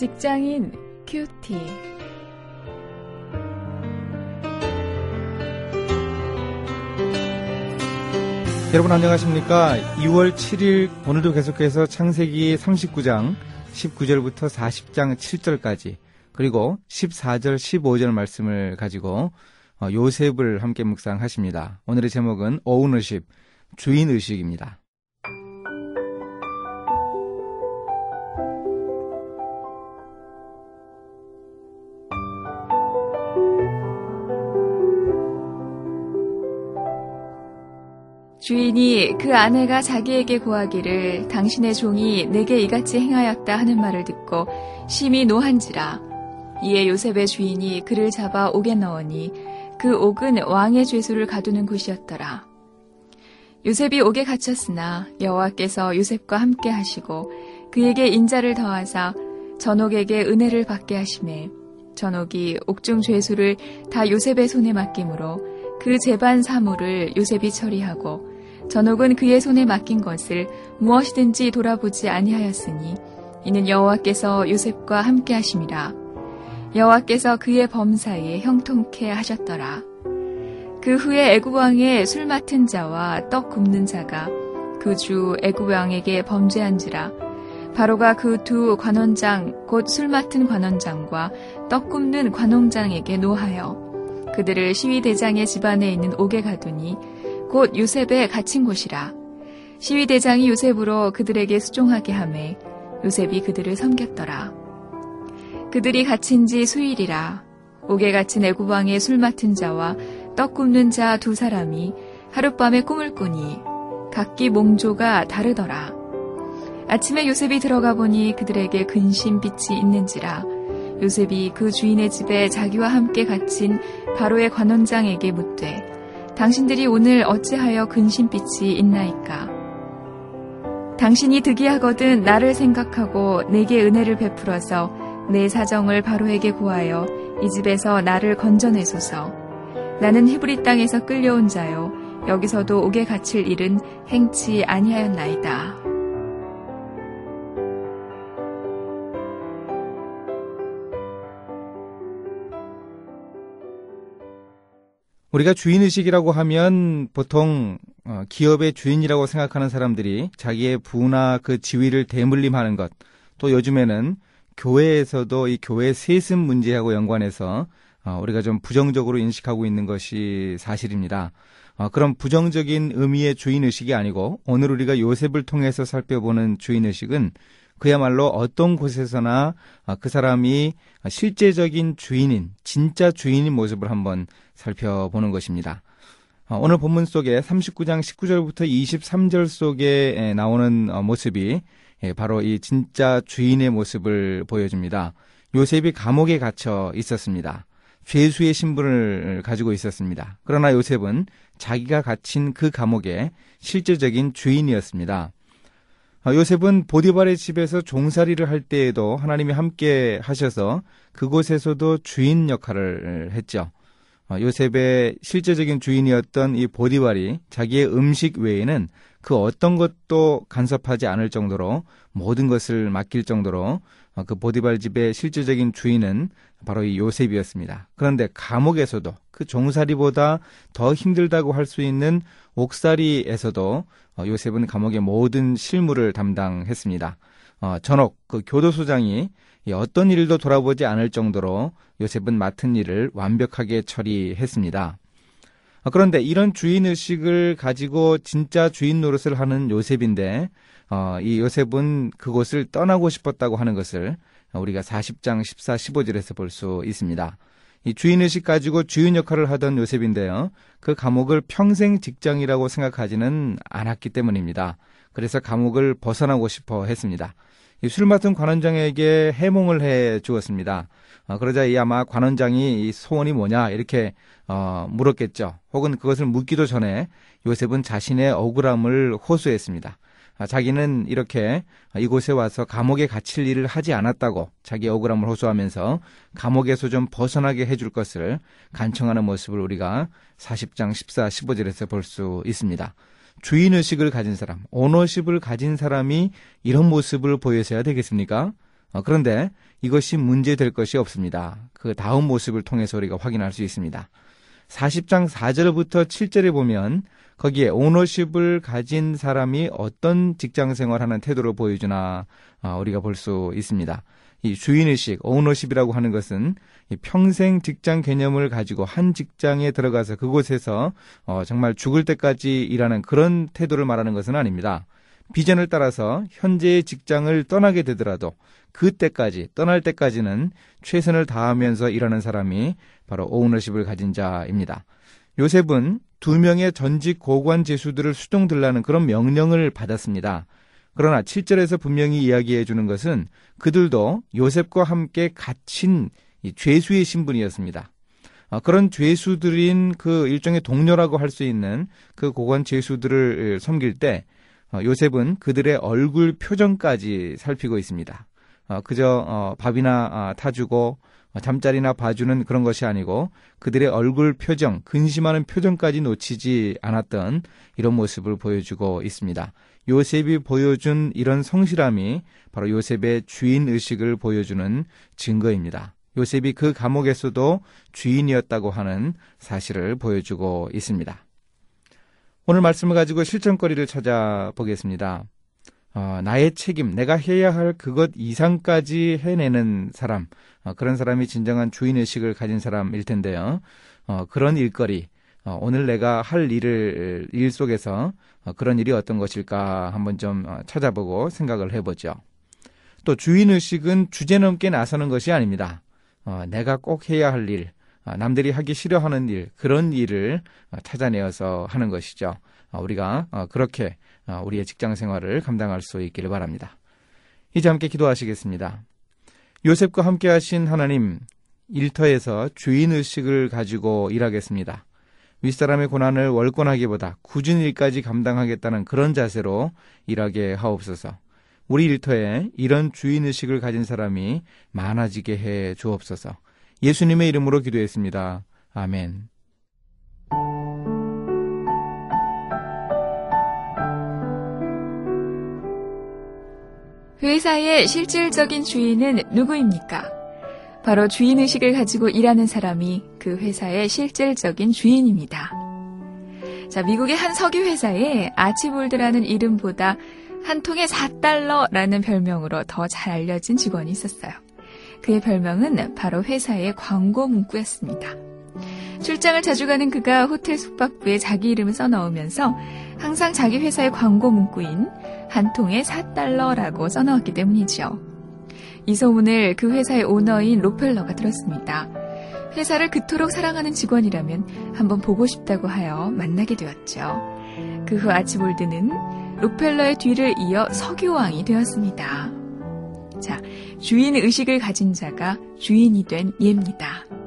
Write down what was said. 직장인 큐티. 여러분 안녕하십니까? 2월 7일 오늘도 계속해서 창세기 39장 19절부터 40장 7절까지 그리고 14절 15절 말씀을 가지고 요셉을 함께 묵상하십니다. 오늘의 제목은 Ownership, 주인의식입니다. 주인이 그 아내가 자기에게 고하기를 당신의 종이 내게 이같이 행하였다 하는 말을 듣고 심히 노한지라. 이에 요셉의 주인이 그를 잡아 옥에 넣으니 그 옥은 왕의 죄수를 가두는 곳이었더라. 요셉이 옥에 갇혔으나 여호와께서 요셉과 함께 하시고 그에게 인자를 더하사 전옥에게 은혜를 받게 하시매 전옥이 옥중 죄수를 다 요셉의 손에 맡김으로 그 재반 사물을 요셉이 처리하고 전옥은 그의 손에 맡긴 것을 무엇이든지 돌아보지 아니하였으니 이는 여호와께서 요셉과 함께 하심이라. 여호와께서 그의 범사에 형통케 하셨더라. 그 후에 애굽 왕의 술 맡은 자와 떡 굽는 자가 그 주 애굽 왕에게 범죄한지라. 바로가 그 두 관원장 곧 술 맡은 관원장과 떡 굽는 관원장에게 노하여 그들을 시위대장의 집안에 있는 옥에 가두니 곧 요셉의 갇힌 곳이라. 시위대장이 요셉으로 그들에게 수종하게 하매 요셉이 그들을 섬겼더라. 그들이 갇힌 지 수일이라. 옥에 갇힌 애굽 왕의 술 맡은 자와 떡 굽는 자 두 사람이 하룻밤에 꿈을 꾸니 각기 몽조가 다르더라. 아침에 요셉이 들어가 보니 그들에게 근심빛이 있는지라. 요셉이 그 주인의 집에 자기와 함께 갇힌 바로의 관원장에게 묻되 당신들이 오늘 어찌하여 근심빛이 있나이까? 당신이 득이하거든 나를 생각하고 내게 은혜를 베풀어서 내 사정을 바로에게 고하여 이 집에서 나를 건져내소서. 나는 히브리 땅에서 끌려온 자요 여기서도 옥에 갇힐 일은 행치 아니하였나이다. 우리가 주인의식이라고 하면 보통 기업의 주인이라고 생각하는 사람들이 자기의 부나 그 지위를 대물림하는 것, 또 요즘에는 교회에서도 이 교회 세습 문제하고 연관해서 우리가 좀 부정적으로 인식하고 있는 것이 사실입니다. 그런 부정적인 의미의 주인의식이 아니고 오늘 우리가 요셉을 통해서 살펴보는 주인의식은 그야말로 어떤 곳에서나 그 사람이 실제적인 주인인, 진짜 주인인 모습을 한번 살펴보는 것입니다. 오늘 본문 속에 39장 19절부터 23절 속에 나오는 모습이 바로 이 진짜 주인의 모습을 보여줍니다. 요셉이 감옥에 갇혀 있었습니다. 죄수의 신분을 가지고 있었습니다. 그러나 요셉은 자기가 갇힌 그 감옥의 실제적인 주인이었습니다. 요셉은 보디발의 집에서 종살이를 할 때에도 하나님이 함께 하셔서 그곳에서도 주인 역할을 했죠. 요셉의 실제적인 주인이었던 이 보디발이 자기의 음식 외에는 그 어떤 것도 간섭하지 않을 정도로 모든 것을 맡길 정도로 그 보디발 집의 실제적인 주인은 바로 이 요셉이었습니다. 그런데 감옥에서도 그 종살이보다 더 힘들다고 할 수 있는 옥살이에서도 요셉은 감옥의 모든 실무를 담당했습니다. 전옥, 그 교도소장이 어떤 일도 돌아보지 않을 정도로 요셉은 맡은 일을 완벽하게 처리했습니다. 그런데 이런 주인의식을 가지고 진짜 주인 노릇을 하는 요셉인데 이 요셉은 그곳을 떠나고 싶었다고 하는 것을 우리가 40장 14, 15절에서 볼 수 있습니다. 이 주인의식 가지고 주인 역할을 하던 요셉인데요. 그 감옥을 평생 직장이라고 생각하지는 않았기 때문입니다. 그래서 감옥을 벗어나고 싶어 했습니다. 술 맡은 관원장에게 해몽을 해 주었습니다. 그러자 이 아마 관원장이 이 소원이 뭐냐 이렇게 물었겠죠. 혹은 그것을 묻기도 전에 요셉은 자신의 억울함을 호소했습니다. 자기는 이렇게 이곳에 와서 감옥에 갇힐 일을 하지 않았다고 자기 억울함을 호소하면서 감옥에서 좀 벗어나게 해줄 것을 간청하는 모습을 우리가 40장 14, 15절에서 볼 수 있습니다. 주인의식을 가진 사람, 오너십을 가진 사람이 이런 모습을 보여서야 되겠습니까? 그런데 이것이 문제될 것이 없습니다. 그 다음 모습을 통해서 우리가 확인할 수 있습니다. 40장 4절부터 7절에 보면 거기에 오너십을 가진 사람이 어떤 직장생활하는 태도로 보여주나 우리가 볼 수 있습니다. 이 주인의식, 오너십이라고 하는 것은 평생 직장 개념을 가지고 한 직장에 들어가서 그곳에서 정말 죽을 때까지 일하는 그런 태도를 말하는 것은 아닙니다. 비전을 따라서 현재의 직장을 떠나게 되더라도 그때까지, 떠날 때까지는 최선을 다하면서 일하는 사람이 바로 오너십을 가진 자입니다. 요셉은 2명의 전직 고관 제수들을 수종들라는 그런 명령을 받았습니다. 그러나 7절에서 분명히 이야기해 주는 것은 그들도 요셉과 함께 갇힌 이 죄수의 신분이었습니다. 그런 죄수들인 그 일종의 동료라고 할 수 있는 그 고관 제수들을 섬길 때 요셉은 그들의 얼굴 표정까지 살피고 있습니다. 그저 밥이나 타주고 잠자리나 봐주는 그런 것이 아니고 그들의 얼굴 표정, 근심하는 표정까지 놓치지 않았던 이런 모습을 보여주고 있습니다. 요셉이 보여준 이런 성실함이 바로 요셉의 주인의식을 보여주는 증거입니다. 요셉이 그 감옥에서도 주인이었다고 하는 사실을 보여주고 있습니다. 오늘 말씀을 가지고 실천거리를 찾아보겠습니다. 나의 책임, 내가 해야 할 그것 이상까지 해내는 사람, 그런 사람이 진정한 주인의식을 가진 사람일 텐데요. 그런 일거리, 오늘 내가 할 일 속에서 그런 일이 어떤 것일까 한번 좀 찾아보고 생각을 해보죠. 또 주인의식은 주제넘게 나서는 것이 아닙니다. 내가 꼭 해야 할 일, 남들이 하기 싫어하는 일, 그런 일을 찾아내어서 하는 것이죠. 우리가 그렇게 우리의 직장생활을 감당할 수 있기를 바랍니다. 이제 함께 기도하시겠습니다. 요셉과 함께 하신 하나님, 일터에서 주인의식을 가지고 일하겠습니다. 윗사람의 고난을 월권하기보다 굳은 일까지 감당하겠다는 그런 자세로 일하게 하옵소서. 우리 일터에 이런 주인의식을 가진 사람이 많아지게 해 주옵소서. 예수님의 이름으로 기도했습니다. 아멘. 회사의 실질적인 주인은 누구입니까? 바로 주인의식을 가지고 일하는 사람이 그 회사의 실질적인 주인입니다. 자, 미국의 한 석유회사에 아치볼드라는 이름보다 한 통에 $4라는 별명으로 더 잘 알려진 직원이 있었어요. 그의 별명은 바로 회사의 광고 문구였습니다. 출장을 자주 가는 그가 호텔 숙박부에 자기 이름을 써넣으면서 항상 자기 회사의 광고 문구인 한 통에 $4라고 써넣었기 때문이죠. 이 소문을 그 회사의 오너인 로펠러가 들었습니다. 회사를 그토록 사랑하는 직원이라면 한번 보고 싶다고 하여 만나게 되었죠. 그 후 아치볼드는 로펠러의 뒤를 이어 석유왕이 되었습니다. 자, 주인의식을 가진 자가 주인이 된 예입니다.